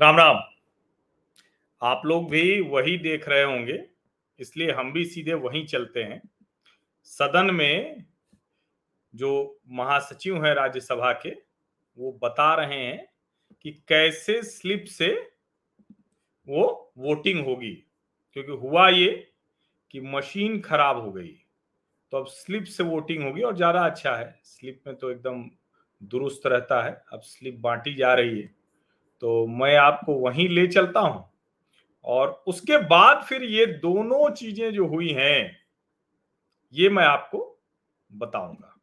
राम राम। आप लोग भी वही देख रहे होंगे, इसलिए हम भी सीधे वहीं चलते हैं। सदन में जो महासचिव हैं राज्यसभा के, वो बता रहे हैं कि कैसे स्लिप से वो वोटिंग होगी, क्योंकि हुआ ये कि मशीन खराब हो गई, तो अब स्लिप से वोटिंग होगी और ज़्यादा अच्छा है। स्लिप में तो एकदम दुरुस्त रहता है, अब स्लिप बांटी जा रही है, तो मैं आपको वहीं ले चलता हूं। और उसके बाद फिर ये दोनों चीजें जो हुई हैं ये मैं आपको बताऊंगा।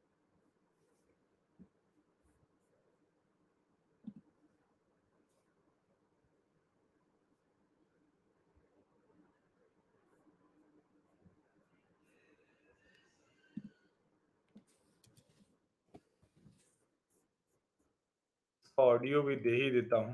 ऑडियो भी दे ही देता हूं।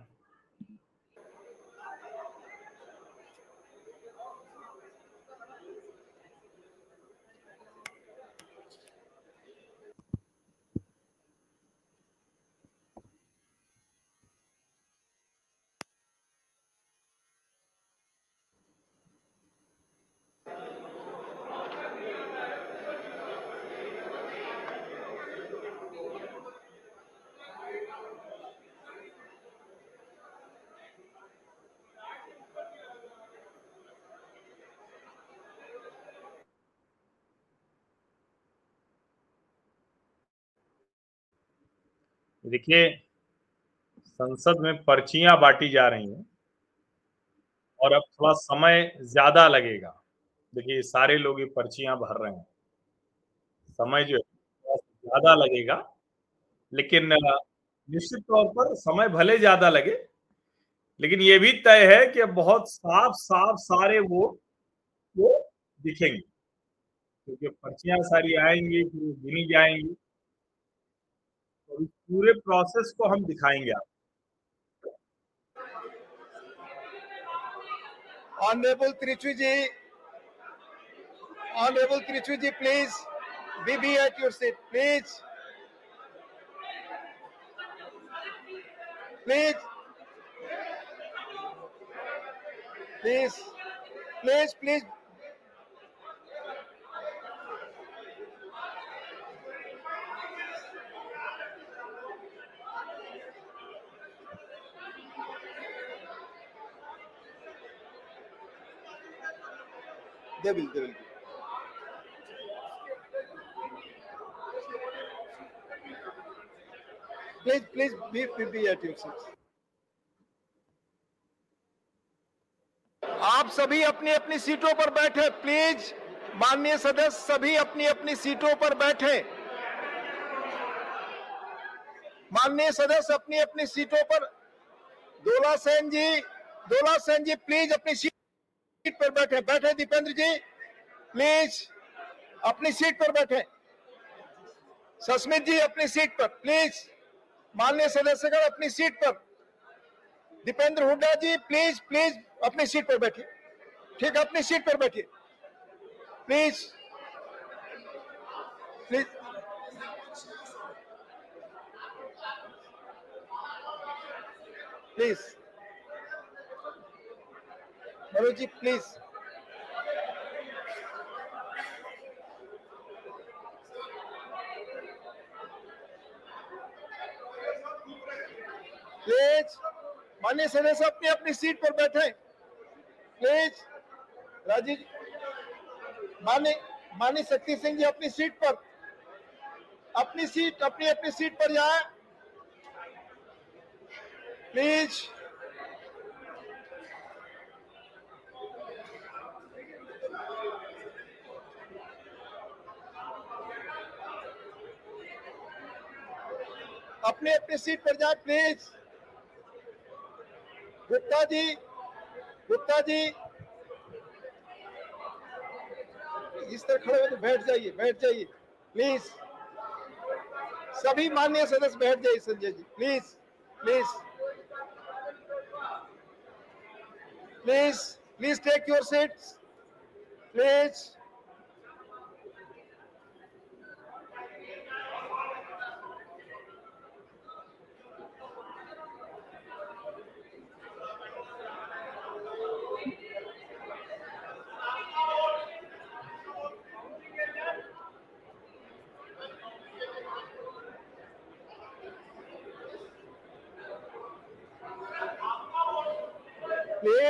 देखिए, संसद में पर्चियां बांटी जा रही हैं और अब थोड़ा समय ज्यादा लगेगा। देखिए, सारे लोग ये पर्चियां भर रहे हैं, समय जो है ज्यादा लगेगा, लेकिन निश्चित तौर पर समय भले ज्यादा लगे, लेकिन ये भी तय है कि अब बहुत साफ साफ सारे वोट वो दिखेंगे, क्योंकि पर्चियां सारी आएंगी, फिर गिनी जाएंगी, पूरे प्रोसेस को हम दिखाएंगे आपको। Honourable त्रिचू ji, please be at your seat, please please please please please they will please be at your seats। आप सभी अपनी अपनी सीटों पर बैठे, प्लीज माननीय सदस्य सभी अपनी अपनी सीटों पर बैठे, माननीय सदस्य अपनी अपनी सीटों पर। दोला सेन जी प्लीज अपनी सीट पर बैठे। दीपेंद्र जी प्लीज अपनी सीट पर बैठे। सस्मित जी अपनी सीट पर, प्लीज माननीय सदस्यगण अपनी सीट पर। दीपेंद्र हुड्डा जी प्लीज अपनी सीट पर बैठिए, ठीक, अपनी सीट पर बैठिए, please please please Manoj ji please. माननीय सदस्य अपनी अपनी सीट पर बैठे, प्लीज। राजीव माननीय शक्ति सिंह जी अपनी सीट पर, अपनी सीट पर जाए, प्लीज। अपने सीट पर जाए, प्लीज। गुप्ता जी इस तरह खड़े होकर बैठ जाइए प्लीज। सभी माननीय सदस्य बैठ जाइए। Sanjay ji please take your seats, please.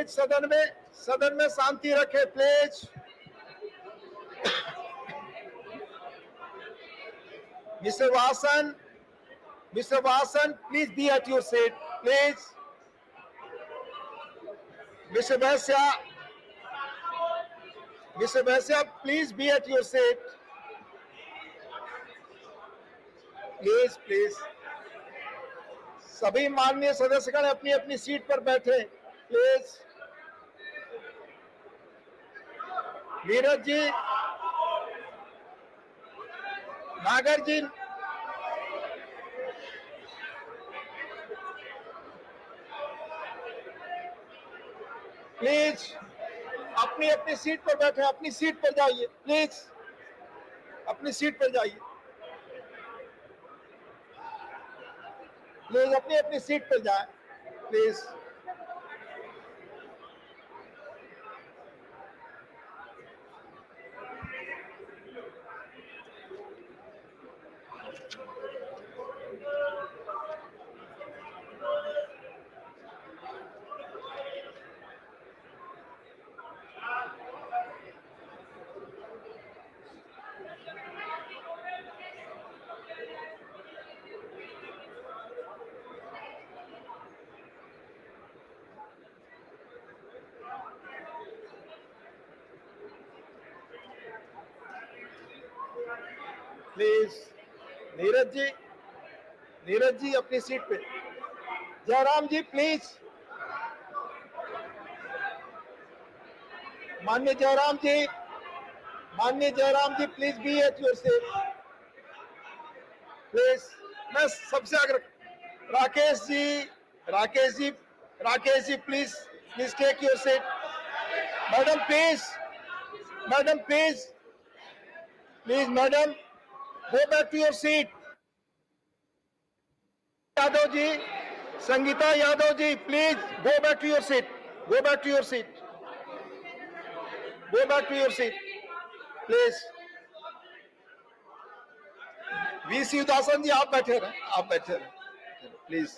Please सदन में शांति रखें please. Mister Vasan please be at your seat please. Mister Vaishya please be at your seat please please. सभी माननीय सदस्यगण अपनी अपनी सीट पर बैठे प्लीज। प्लीज अपनी अपनी सीट पर बैठे, अपनी सीट पर जाइए प्लीज, अपनी सीट पर जाइए प्लीज, अपनी अपनी सीट पर जाए प्लीज। प्लीज नीरज जी अपनी सीट पे। जयराम जी प्लीज, माननीय Jairam ji please be at your seat please. मैं सबसे आग्रह, Rakesh ji please take your seat. Madam please Go back to your seat. Sangeeta Yadav ji, please go back to your seat. Go back to your seat. Please. VC Udasan ji, आप बैठे रहे. Please.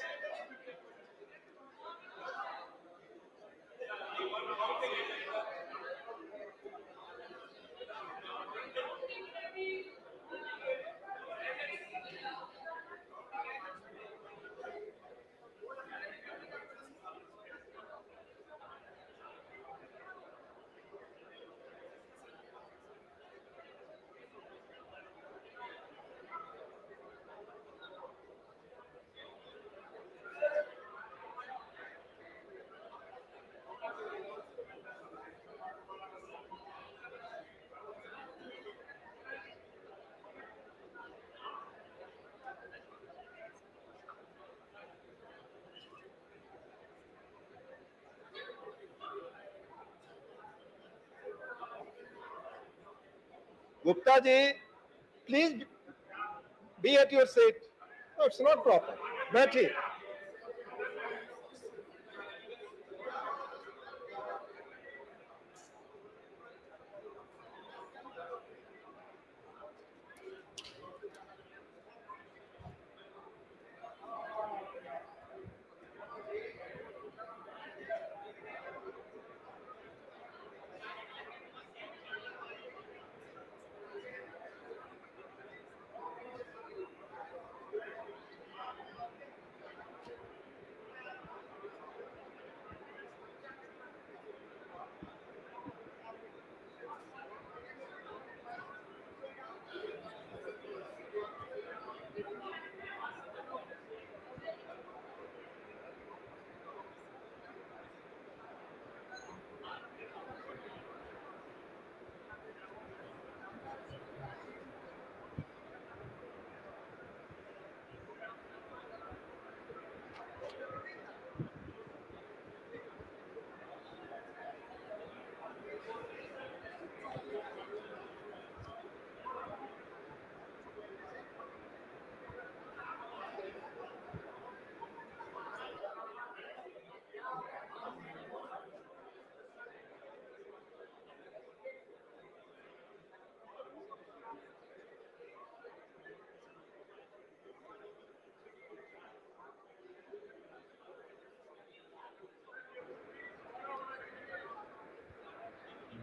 Gupta ji, please be at your seat. No, it's not proper. Betty.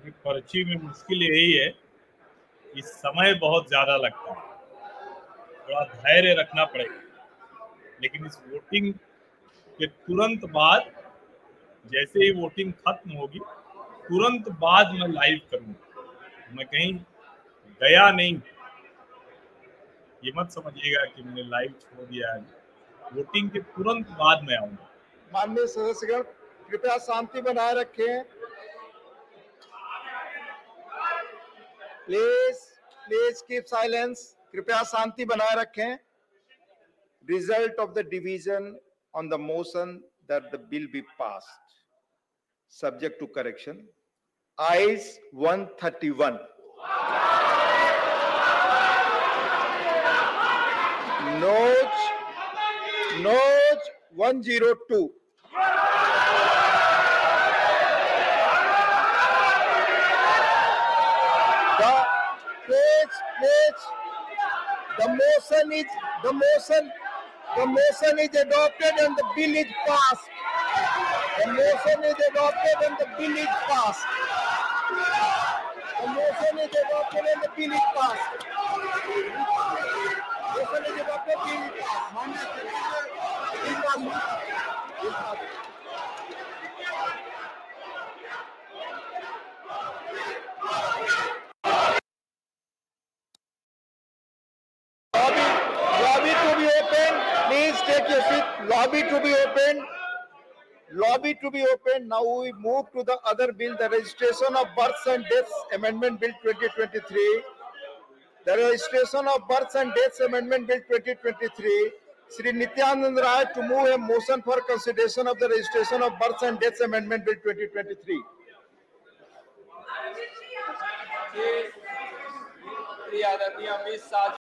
पर्ची में मुश्किल यही है कि समय बहुत ज़्यादा लगता है, थोड़ा धैर्य रखना पड़ेगा। लेकिन इस वोटिंग के तुरंत बाद, जैसे ही वोटिंग खत्म होगी तुरंत बाद मैं लाइव करूँगा। मैं कहीं गया नहीं, ये मत समझिएगा कि मैंने लाइव छोड़ दिया है। वोटिंग के तुरंत बाद मैं आऊंगा। माननीय सदस्यगण कृपया शांति बनाए रखें। Please keep silence. कृपया शांति बनाए रखें। Result of the division on the motion that the bill be passed subject to correction ayes 131 Notes 102. The motion is adopted and the bill is passed. Lobby to be open. Please take your seat. Lobby to be open. Now we move to the other bill, the Registration of Births and Deaths Amendment Bill 2023. The Registration of Births and Deaths Amendment Bill 2023. Shri Nityanand Rai to move a motion for consideration of the Registration of Births and Deaths Amendment Bill 2023. Shri Adaniya Amit Shah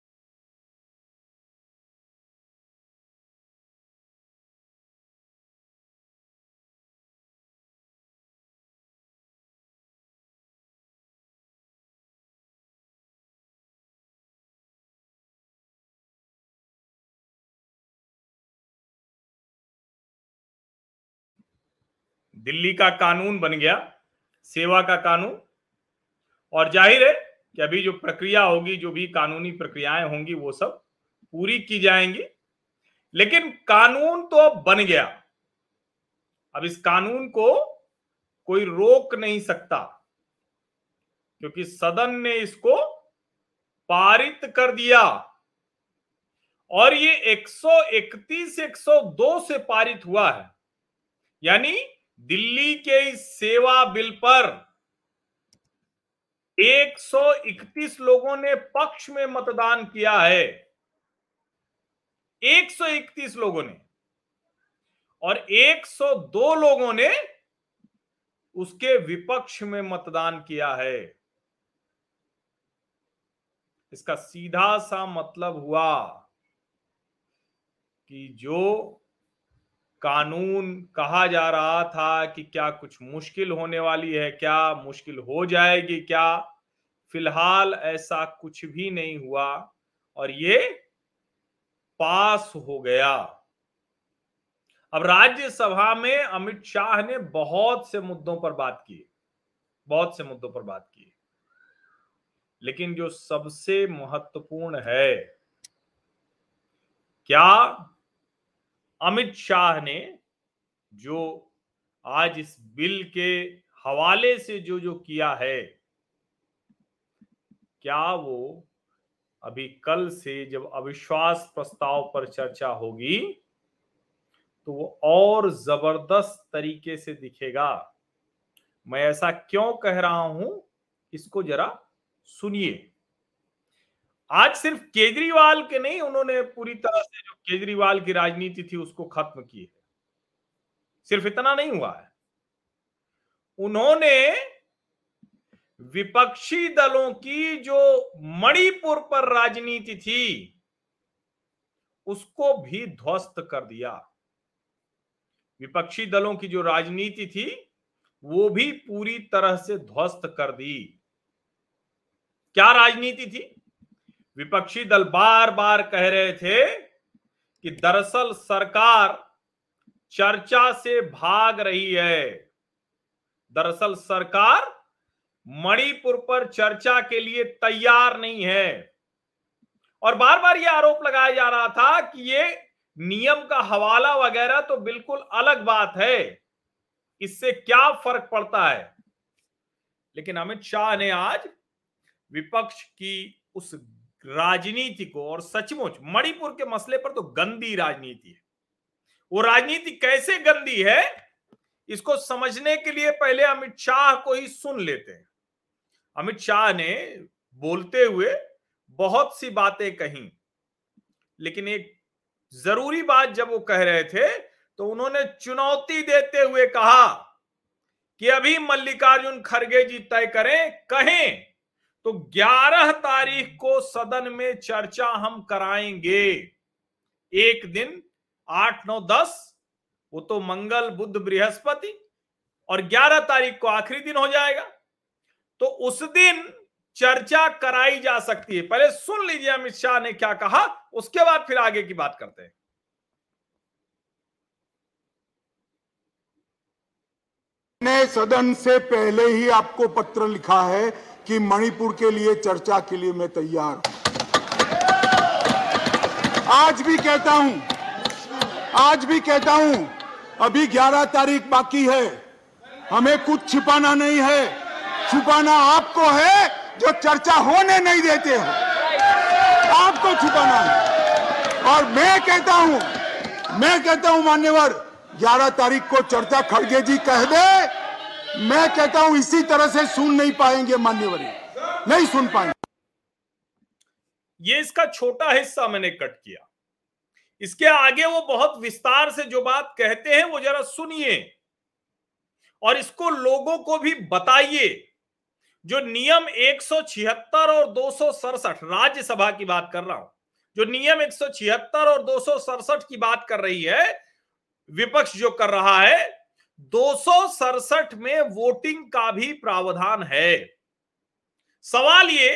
Delhi का कानून बन गया, सेवा का कानून। और जाहिर है कि अभी जो प्रक्रिया होगी, जो भी कानूनी प्रक्रियाएं होंगी वो सब पूरी की जाएंगी। लेकिन कानून तो अब बन गया, अब इस कानून को कोई रोक नहीं सकता, क्योंकि सदन ने इसको पारित कर दिया। और ये 131 102 से पारित हुआ है, यानी दिल्ली के इस सेवा बिल पर 131 लोगों ने पक्ष में मतदान किया है, 131 लोगों ने, और 102 लोगों ने उसके विपक्ष में मतदान किया है। इसका सीधा सा मतलब हुआ कि जो कानून कहा जा रहा था कि क्या कुछ मुश्किल होने वाली है, क्या मुश्किल हो जाएगी क्या, फिलहाल ऐसा कुछ भी नहीं हुआ और ये पास हो गया। अब राज्यसभा में अमित शाह ने बहुत से मुद्दों पर बात की, लेकिन जो सबसे महत्वपूर्ण है, क्या अमित शाह ने जो आज इस बिल के हवाले से जो जो किया है, क्या वो अभी कल से जब अविश्वास प्रस्ताव पर चर्चा होगी तो वो और जबरदस्त तरीके से दिखेगा। मैं ऐसा क्यों कह रहा हूं, इसको जरा सुनिए। आज सिर्फ केजरीवाल के नहीं, उन्होंने पूरी तरह से जो केजरीवाल की राजनीति थी उसको खत्म की है। सिर्फ इतना नहीं हुआ है, उन्होंने विपक्षी दलों की जो मणिपुर पर राजनीति थी उसको भी ध्वस्त कर दिया। विपक्षी दलों की जो राजनीति थी वो भी पूरी तरह से ध्वस्त कर दी। क्या राजनीति थी? विपक्षी दल बार बार कह रहे थे कि दरअसल सरकार चर्चा से भाग रही है, दरअसल सरकार मणिपुर पर चर्चा के लिए तैयार नहीं है। और बार बार यह आरोप लगाया जा रहा था कि ये नियम का हवाला वगैरह तो बिल्कुल अलग बात है, इससे क्या फर्क पड़ता है। लेकिन अमित शाह ने आज विपक्ष की उस राजनीति को, और सचमुच मणिपुर के मसले पर तो गंदी राजनीति है, वो राजनीति कैसे गंदी है इसको समझने के लिए पहले अमित शाह को ही सुन लेते हैं। अमित शाह ने बोलते हुए बहुत सी बातें कही, लेकिन एक जरूरी बात जब वो कह रहे थे तो उन्होंने चुनौती देते हुए कहा कि अभी मल्लिकार्जुन खड़गे जी तय करें, कहें तो 11 तारीख को सदन में चर्चा हम कराएंगे। एक दिन 8, 9, 10 वो तो मंगल बुध बृहस्पति और 11 तारीख को आखिरी दिन हो जाएगा, तो उस दिन चर्चा कराई जा सकती है। पहले सुन लीजिए अमित शाह ने क्या कहा, उसके बाद फिर आगे की बात करते हैं। मैंने सदन से पहले ही आपको पत्र लिखा है कि मणिपुर के लिए चर्चा के लिए मैं तैयार हूं। आज भी कहता हूं अभी 11 तारीख बाकी है, हमें कुछ छिपाना नहीं है। छुपाना आपको है जो चर्चा होने नहीं देते हो, आपको छुपाना है। और मैं कहता हूं मान्यवर, 11 तारीख को चर्चा खड़गे जी कह दे, मैं कहता हूं इसी तरह से सुन नहीं पाएंगे मान्यवर, नहीं सुन पाएंगे। ये इसका छोटा हिस्सा मैंने कट किया, इसके आगे वो बहुत विस्तार से जो बात कहते हैं वो जरा सुनिए और इसको लोगों को भी बताइए। जो नियम 176 और 267, राज्यसभा की बात कर रहा हूं, जो नियम 176 और 267 की बात कर रही है विपक्ष जो कर रहा है, 267 में वोटिंग का भी प्रावधान है। सवाल ये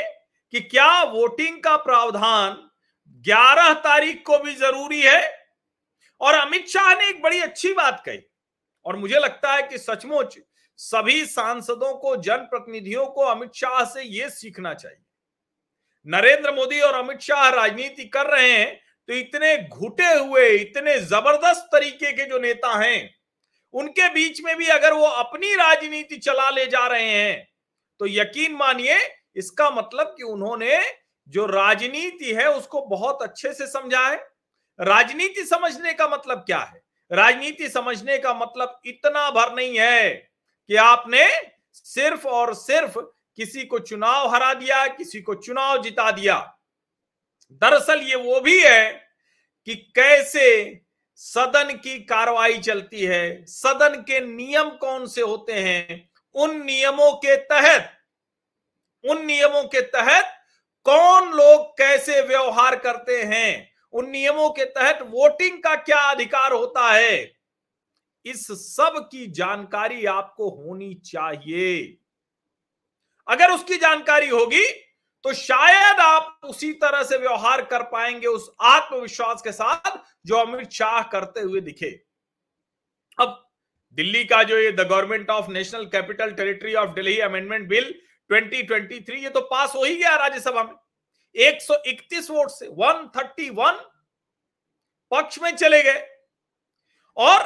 कि क्या वोटिंग का प्रावधान 11 तारीख को भी जरूरी है। और अमित शाह ने एक बड़ी अच्छी बात कही और मुझे लगता है कि सचमुच सभी सांसदों को, जनप्रतिनिधियों को अमित शाह से यह सीखना चाहिए। नरेंद्र मोदी और अमित शाह राजनीति कर रहे हैं तो इतने घुटे हुए, इतने जबरदस्त तरीके के जो नेता हैं, उनके बीच में भी अगर वो अपनी राजनीति चला ले जा रहे हैं तो यकीन मानिए इसका मतलब कि उन्होंने जो राजनीति है उसको बहुत अच्छे से समझा है। राजनीति समझने का मतलब क्या है? राजनीति समझने का मतलब इतना भर नहीं है कि आपने सिर्फ और सिर्फ किसी को चुनाव हरा दिया, किसी को चुनाव जिता दिया। दरअसल ये वो भी है कि कैसे सदन की कार्रवाई चलती है, सदन के नियम कौन से होते हैं, उन नियमों के तहत कौन लोग कैसे व्यवहार करते हैं, उन नियमों के तहत वोटिंग का क्या अधिकार होता है, इस सब की जानकारी आपको होनी चाहिए। अगर उसकी जानकारी होगी तो शायद आप उसी तरह से व्यवहार कर पाएंगे उस आत्मविश्वास के साथ जो अमित शाह करते हुए दिखे। अब दिल्ली का जो ये the government of national capital territory of Delhi amendment bill 2023, ये तो पास हो ही गया राज्यसभा में 131 वोट से, 131 पक्ष में चले गए। और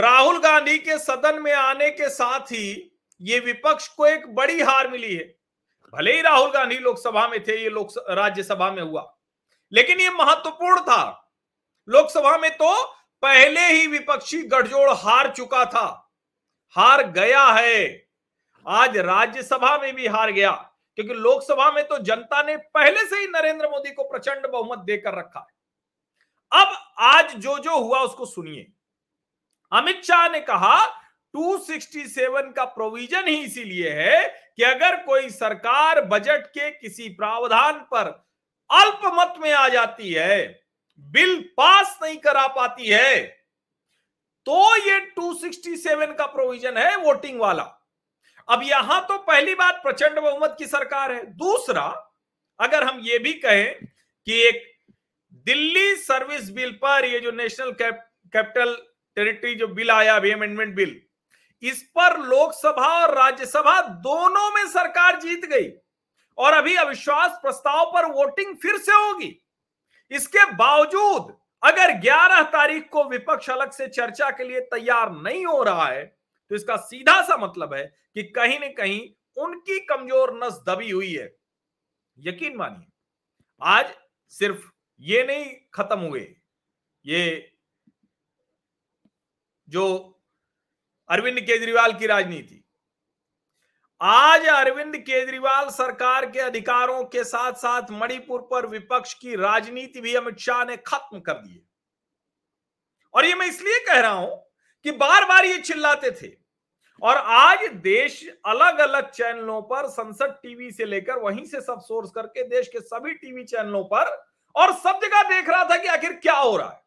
राहुल गांधी के सदन में आने के साथ ही ये विपक्ष को एक बड़ी हार मिली है। भले ही राहुल गांधी लोकसभा में थे, ये राज्यसभा में हुआ, लेकिन ये महत्वपूर्ण था। लोकसभा में तो पहले ही विपक्षी गठजोड़ हार चुका था, हार गया है, आज राज्यसभा में भी हार गया, क्योंकि लोकसभा में तो जनता ने पहले से ही नरेंद्र मोदी को प्रचंड बहुमत देकर रखा है। अब आज जो जो हुआ उसको सुनिए। अमित शाह ने कहा 267 का प्रोविजन ही इसीलिए है कि अगर कोई सरकार बजट के किसी प्रावधान पर अल्पमत में आ जाती है, बिल पास नहीं करा पाती है, तो ये 267 का प्रोविजन है वोटिंग वाला। अब यहां तो पहली बात प्रचंड बहुमत की सरकार है। दूसरा, अगर हम ये भी कहें कि एक दिल्ली सर्विस बिल पर, ये जो नेशनल कैपिटल टेरिटरी जो बिल आया अभी, अमेंडमेंट बिल, इस पर लोकसभा और राज्यसभा दोनों में सरकार जीत गई और अभी अविश्वास प्रस्ताव पर वोटिंग फिर से होगी। इसके बावजूद अगर 11 तारीख को विपक्ष अलग से चर्चा के लिए तैयार नहीं हो रहा है तो इसका सीधा सा मतलब है कि कहीं न कहीं उनकी कमजोर नस दबी हुई है। यकीन मानिए, आज सिर्फ ये नहीं खत्म हुए, ये जो अरविंद केजरीवाल की राजनीति, आज अरविंद केजरीवाल सरकार के अधिकारों के साथ साथ मणिपुर पर विपक्ष की राजनीति भी अमित शाह ने खत्म कर दी है। और ये मैं इसलिए कह रहा हूं कि बार बार ये चिल्लाते थे और आज देश अलग अलग चैनलों पर, संसद टीवी से लेकर वहीं से सब सोर्स करके देश के सभी टीवी चैनलों पर और सब जगह देख रहा था कि आखिर क्या हो रहा है।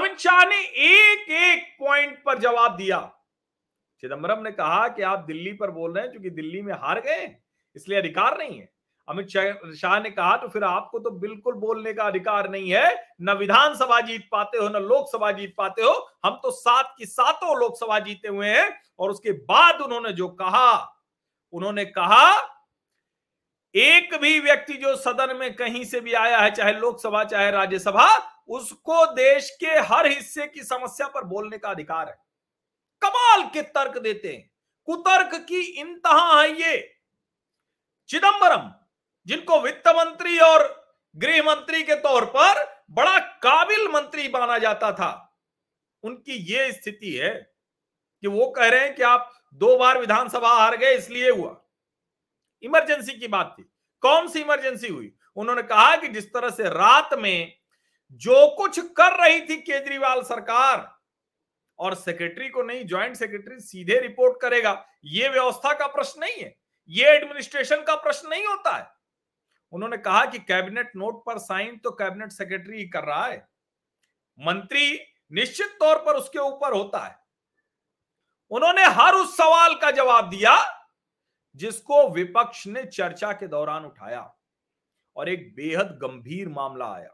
अमित शाह ने एक एक पॉइंट पर जवाब दिया। चिदम्बरम ने कहा कि आप दिल्ली पर बोल रहे हैं क्योंकि दिल्ली में हार गए इसलिए अधिकार नहीं है। अमित शाह ने कहा तो फिर आपको तो बिल्कुल बोलने का अधिकार नहीं है, न विधानसभा जीत पाते हो न लोकसभा जीत पाते हो, हम तो 7 की 7 लोकसभा जीते हुए हैं। और उसके बाद उन्होंने जो कहा, उन्होंने कहा एक भी व्यक्ति जो सदन में कहीं से भी आया है, चाहे लोकसभा चाहे राज्यसभा, उसको देश के हर हिस्से की समस्या पर बोलने का अधिकार है। कमाल के तर्क देते हैं, कुतर्क की इंतहा है ये चिदंबरम, जिनको वित्त मंत्री और गृह मंत्री के तौर पर बड़ा काबिल मंत्री माना जाता था। उनकी ये स्थिति है कि वो कह रहे हैं कि आप 2 बार विधानसभा हार गए इसलिए हुआ, इमरजेंसी की बात थी। कौन सी इमरजेंसी हुई? उन्होंने कहा कि जिस तरह से रात में जो कुछ कर रही थी केजरीवाल सरकार, और सेक्रेटरी को नहीं ज्वाइंट सेक्रेटरी सीधे रिपोर्ट करेगा, यह व्यवस्था का प्रश्न नहीं है, यह एडमिनिस्ट्रेशन का प्रश्न नहीं होता है। उन्होंने कहा कि कैबिनेट नोट पर साइन तो कैबिनेट सेक्रेटरी कर रहा है, मंत्री निश्चित तौर पर उसके ऊपर होता है। उन्होंने हर उस सवाल का जवाब दिया जिसको विपक्ष ने चर्चा के दौरान उठाया और एक बेहद गंभीर मामला आया।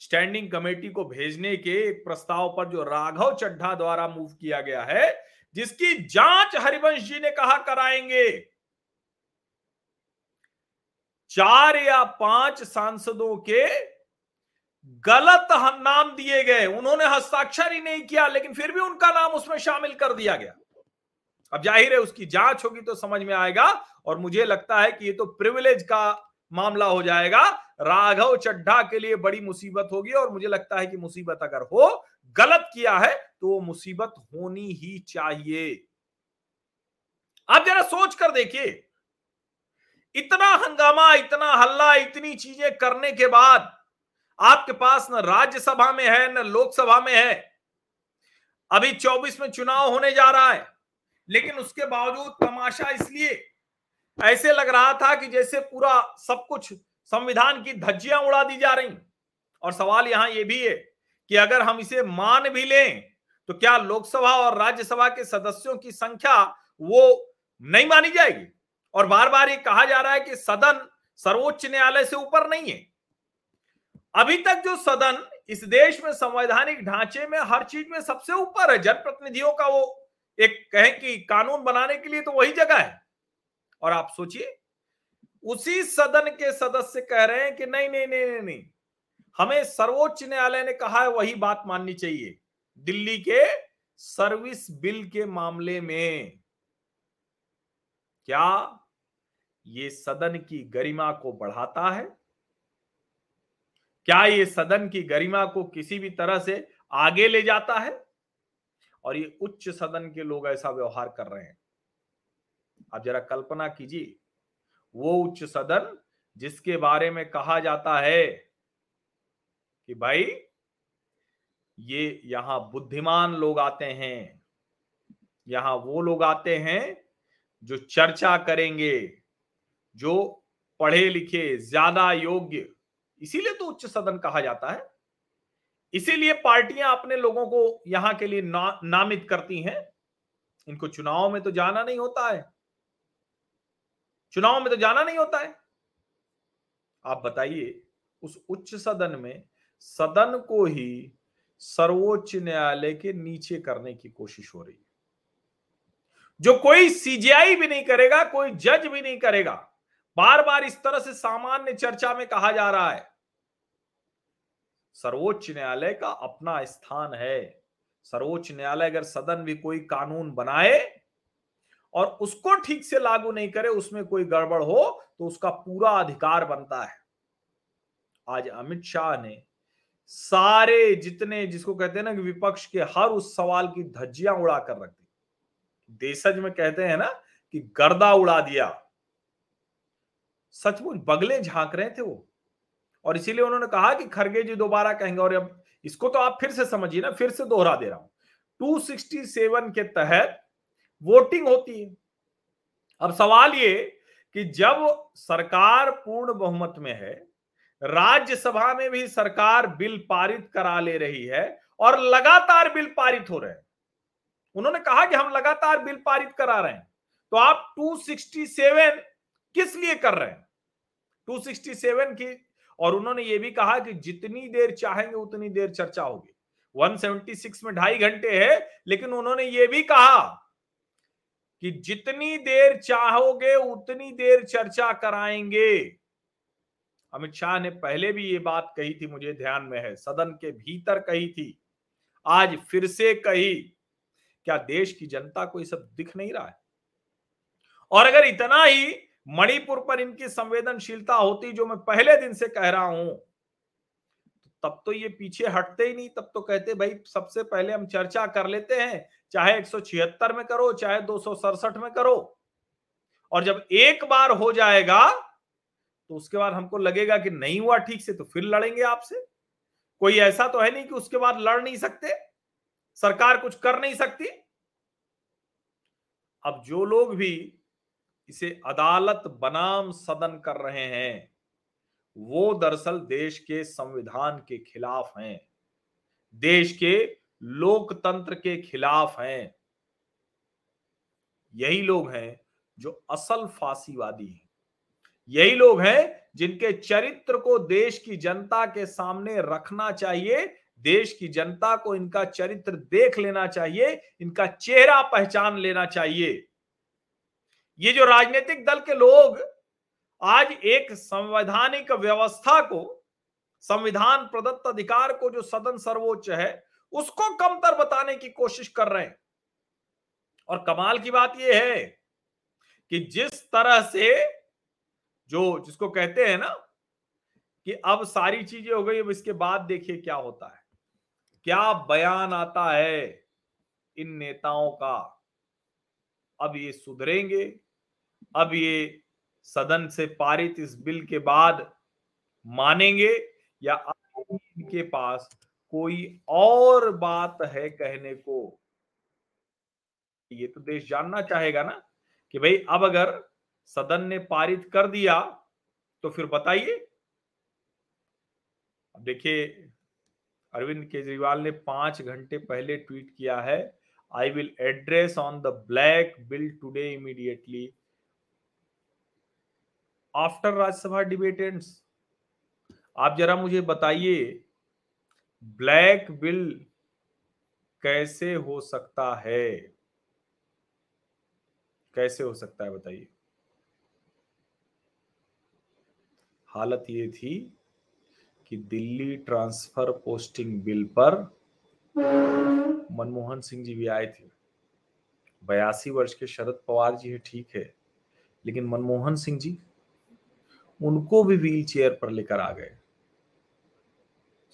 स्टैंडिंग कमेटी को भेजने के एक प्रस्ताव पर जो राघव चड्ढा द्वारा मूव किया गया है, जिसकी जांच हरिवंश जी ने कहा कराएंगे। 4 या 5 सांसदों के गलत नाम दिए गए, उन्होंने हस्ताक्षर ही नहीं किया लेकिन फिर भी उनका नाम उसमें शामिल कर दिया गया। अब जाहिर है उसकी जांच होगी तो समझ में आएगा और मुझे लगता है कि ये तो प्रिविलेज का मामला हो जाएगा। राघव चड्ढा के लिए बड़ी मुसीबत होगी और मुझे लगता है कि मुसीबत अगर हो, गलत किया है तो वो मुसीबत होनी ही चाहिए। आप जरा सोच कर देखिए, इतना हंगामा, इतना हल्ला, इतनी चीजें करने के बाद आपके पास न राज्यसभा में है न लोकसभा में है। अभी 24 में चुनाव होने जा रहा है लेकिन उसके बावजूद तमाशा इसलिए ऐसे लग रहा था कि जैसे पूरा सब कुछ संविधान की धज्जियां उड़ा दी जा रही। और सवाल यहां यह भी है कि अगर हम इसे मान भी लें तो क्या लोकसभा और राज्यसभा के सदस्यों की संख्या वो नहीं मानी जाएगी? और बार बार ये कहा जा रहा है कि सदन सर्वोच्च न्यायालय से ऊपर नहीं है। अभी तक जो सदन इस देश में संवैधानिक ढांचे में हर चीज में सबसे ऊपर है, जनप्रतिनिधियों का वो एक कहें कि कानून बनाने के लिए तो वही जगह है। और आप सोचिए, उसी सदन के सदस्य कह रहे हैं कि नहीं नहीं नहीं नहीं नहीं, हमें सर्वोच्च न्यायालय ने कहा है वही बात माननी चाहिए। दिल्ली के सर्विस बिल के मामले में क्या ये सदन की गरिमा को बढ़ाता है? क्या ये सदन की गरिमा को किसी भी तरह से आगे ले जाता है? और ये उच्च सदन के लोग ऐसा व्यवहार कर रहे हैं। आप जरा कल्पना कीजिए, वो उच्च सदन जिसके बारे में कहा जाता है कि भाई ये यहां बुद्धिमान लोग आते हैं, यहां वो लोग आते हैं जो चर्चा करेंगे, जो पढ़े लिखे ज्यादा योग्य, इसीलिए तो उच्च सदन कहा जाता है, इसीलिए पार्टियां अपने लोगों को यहां के लिए नामित करती हैं। इनको चुनाव में तो जाना नहीं होता है, चुनाव में तो जाना नहीं होता है। आप बताइए, उस उच्च सदन में सदन को ही सर्वोच्च न्यायालय के नीचे करने की कोशिश हो रही है। जो कोई सीजीआई भी नहीं करेगा, कोई जज भी नहीं करेगा। बार बार इस तरह से सामान्य चर्चा में कहा जा रहा है। सर्वोच्च न्यायालय का अपना स्थान है। सर्वोच्च न्यायालय अगर सदन भी कोई कानून बनाए और उसको ठीक से लागू नहीं करे, उसमें कोई गड़बड़ हो तो उसका पूरा अधिकार बनता है। आज अमित शाह ने सारे जितने जिसको कहते हैं ना कि विपक्ष के, हर उस सवाल की धज्जियां उड़ा कर रख दी। देशज में कहते हैं ना कि गर्दा उड़ा दिया। सचमुच बगले झांक रहे थे वो, और इसीलिए उन्होंने कहा कि खड़गे जी दोबारा कहेंगे। और अब इसको तो आप फिर से समझिए ना, फिर से दोहरा दे रहा हूं। 267 के तहत वोटिंग होती है। अब सवाल ये कि जब सरकार पूर्ण बहुमत में है, राज्यसभा में भी सरकार बिल पारित करा ले रही है और लगातार बिल पारित हो रहे हैं, उन्होंने कहा कि हम लगातार बिल पारित करा रहे हैं, तो आप 267 किस लिए कर रहे हैं? 267 की, और उन्होंने ये भी कहा कि जितनी देर चाहेंगे उतनी देर चर्चा होगी। 176 में 2.5 घंटे है, लेकिन उन्होंने ये भी कहा कि जितनी देर चाहोगे उतनी देर चर्चा कराएंगे। अमित शाह ने पहले भी ये बात कही थी, मुझे ध्यान में है, सदन के भीतर कही थी, आज फिर से कही। क्या देश की जनता को ये सब दिख नहीं रहा है? और अगर इतना ही मणिपुर पर इनकी संवेदनशीलता होती, जो मैं पहले दिन से कह रहा हूं, तब तो ये पीछे हटते ही नहीं। तब तो कहते भाई सबसे पहले हम चर्चा कर लेते हैं, चाहे 176 में करो, चाहे 267 में करो, और जब एक बार हो जाएगा तो उसके बाद हमको लगेगा कि नहीं हुआ ठीक से तो फिर लड़ेंगे आपसे। कोई ऐसा तो है नहीं कि उसके बाद लड़ नहीं सकते, सरकार कुछ कर नहीं सकती। अब जो लोग भी इसे अदालत बनाम सदन कर रहे हैं, वो दरअसल देश के संविधान के खिलाफ हैं, देश के लोकतंत्र के खिलाफ हैं। यही लोग हैं जो असल फासीवादी हैं, यही लोग हैं जिनके चरित्र को देश की जनता के सामने रखना चाहिए। देश की जनता को इनका चरित्र देख लेना चाहिए, इनका चेहरा पहचान लेना चाहिए। ये जो राजनीतिक दल के लोग आज एक संवैधानिक व्यवस्था को, संविधान प्रदत्त अधिकार को, जो सदन सर्वोच्च है, उसको कमतर बताने की कोशिश कर रहे हैं। और कमाल की बात यह है कि जिस तरह से जो जिसको कहते हैं ना कि अब सारी चीजें हो गई, अब इसके बाद देखिए क्या होता है, क्या बयान आता है इन नेताओं का। अब ये सुधरेंगे, अब ये सदन से पारित इस बिल के बाद मानेंगे, या इनके पास कोई और बात है कहने को? ये तो देश जानना चाहेगा ना कि भाई अब अगर सदन ने पारित कर दिया तो फिर बताइए। अब देखिए, अरविंद केजरीवाल ने 5 घंटे पहले ट्वीट किया है, I will address on the black bill today immediately after Rajya Sabha डिबेटेंट्स। आप जरा मुझे बताइए, ब्लैक बिल कैसे हो सकता है? कैसे हो सकता है बताइए? हालत ये थी कि दिल्ली ट्रांसफर पोस्टिंग बिल पर मनमोहन सिंह जी भी आए थे। 82 वर्ष के शरद पवार जी है, ठीक है, लेकिन मनमोहन सिंह जी उनको भी व्हील चेयर पर लेकर आ गए।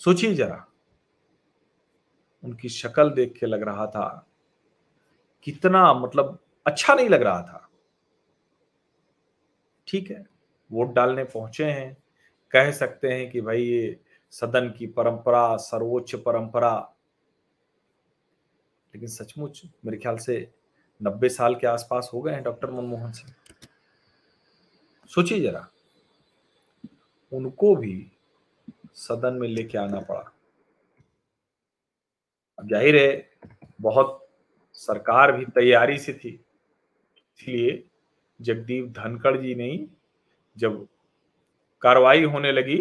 सोचिए जरा, उनकी शक्ल देख के लग रहा था कितना, मतलब अच्छा नहीं लग रहा था। ठीक है, वोट डालने पहुंचे हैं, कह सकते हैं कि भाई ये सदन की परंपरा, सर्वोच्च परंपरा, लेकिन सचमुच मेरे ख्याल से 90 साल के आसपास हो गए हैं डॉक्टर मनमोहन सिंह। सोचिए जरा, उनको भी सदन में लेके आना पड़ा। अब जाहिर है बहुत सरकार भी तैयारी से थी, इसलिए जगदीप धनखड़ जी ने जब कार्रवाई होने लगी,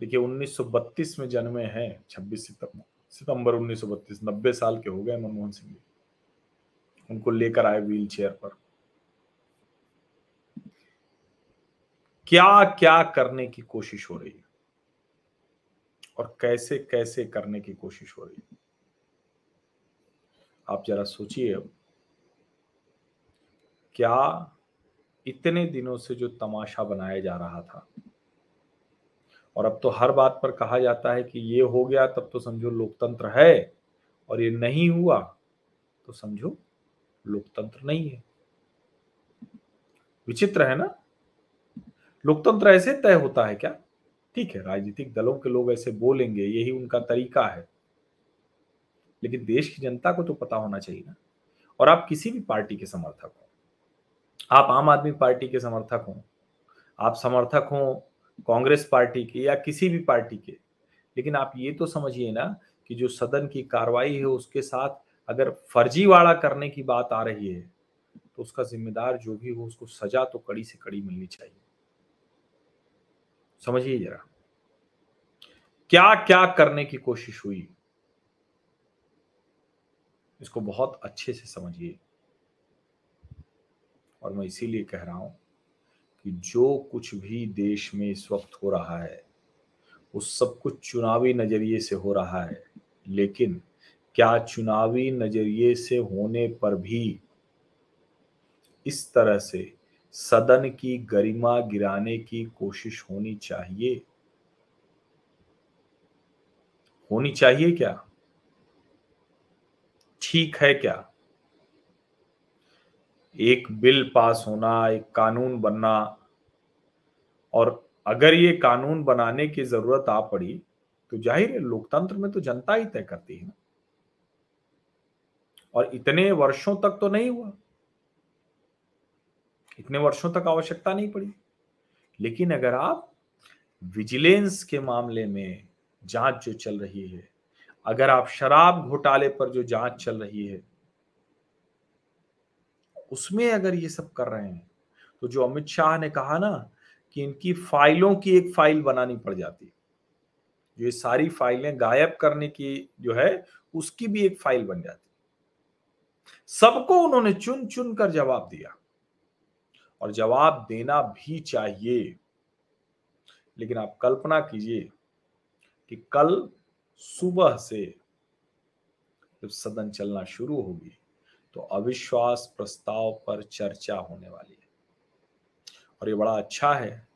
देखिए 1932 में जन्मे हैं, 26 सितंबर 1932, 90 साल के हो गए मनमोहन सिंह जी। उनको लेकर आए व्हील चेयर पर। क्या क्या करने की कोशिश हो रही है और कैसे कैसे करने की कोशिश हो रही है, आप जरा सोचिए। अब क्या इतने दिनों से जो तमाशा बनाया जा रहा था, और अब तो हर बात पर कहा जाता है कि ये हो गया तब तो समझो लोकतंत्र है, और ये नहीं हुआ तो समझो लोकतंत्र नहीं है। विचित्र है ना। लोकतंत्र ऐसे तय होता है क्या? ठीक है, राजनीतिक दलों के लोग ऐसे बोलेंगे, यही उनका तरीका है, लेकिन देश की जनता को तो पता होना चाहिए ना। और आप किसी भी पार्टी के समर्थक हो, आप आम आदमी पार्टी के समर्थक हो, आप समर्थक हो कांग्रेस पार्टी के या किसी भी पार्टी के, लेकिन आप ये तो समझिए ना कि जो सदन की कार्रवाई है उसके साथ अगर फर्जीवाड़ा करने की बात आ रही है तो उसका जिम्मेदार जो भी हो उसको सजा तो कड़ी से कड़ी मिलनी चाहिए। समझिए जरा क्या क्या करने की कोशिश हुई, इसको बहुत अच्छे से समझिए। और मैं इसीलिए कह रहा हूं कि जो कुछ भी देश में इस वक्त हो रहा है वो सब कुछ चुनावी नजरिए से हो रहा है, लेकिन क्या चुनावी नजरिए से होने पर भी इस तरह से सदन की गरिमा गिराने की कोशिश होनी चाहिए? होनी चाहिए क्या? ठीक है क्या? एक बिल पास होना, एक कानून बनना, और अगर ये कानून बनाने की जरूरत आ पड़ी तो जाहिर है लोकतंत्र में तो जनता ही तय करती है ना। और इतने वर्षों तक तो नहीं हुआ, इतने वर्षों तक आवश्यकता नहीं पड़ी, लेकिन अगर आप विजिलेंस के मामले में जांच जो चल रही है, अगर आप शराब घोटाले पर जो जांच चल रही है उसमें अगर ये सब कर रहे हैं, तो जो अमित शाह ने कहा ना कि इनकी फाइलों की एक फाइल बनानी पड़ जाती, जो ये सारी फाइलें गायब करने की जो है उसकी भी एक फाइल बन जाती। सबको उन्होंने चुन चुन कर जवाब दिया, और जवाब देना भी चाहिए, लेकिन आप कल्पना कीजिए कि कल सुबह से जब सदन चलना शुरू होगी तो अविश्वास प्रस्ताव पर चर्चा होने वाली है। और ये बड़ा अच्छा है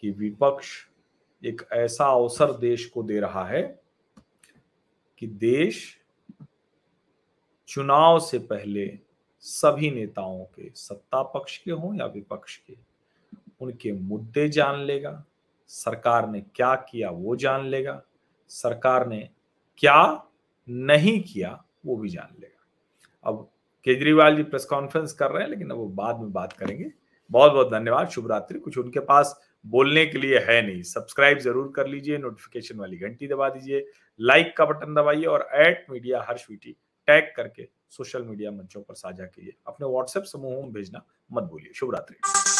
कि विपक्ष एक ऐसा अवसर देश को दे रहा है कि देश चुनाव से पहले सभी नेताओं के, सत्ता पक्ष के हों या विपक्ष के, उनके मुद्दे जान लेगा, सरकार ने क्या किया वो जान लेगा, सरकार ने क्या नहीं किया वो भी जान लेगा। अब केजरीवाल जी प्रेस कॉन्फ्रेंस कर रहे हैं, लेकिन अब वो बाद में बात करेंगे। बहुत बहुत धन्यवाद, शुभ रात्रि। कुछ उनके पास बोलने के लिए है नहीं। सब्सक्राइब जरूर कर लीजिए, नोटिफिकेशन वाली घंटी दबा दीजिए, लाइक का बटन दबाइए, और @mediaharshvt टैग करके सोशल मीडिया मंचों पर साझा कीजिए। अपने व्हाट्सएप समूहों में भेजना मत भूलिए। शुभ रात्रि।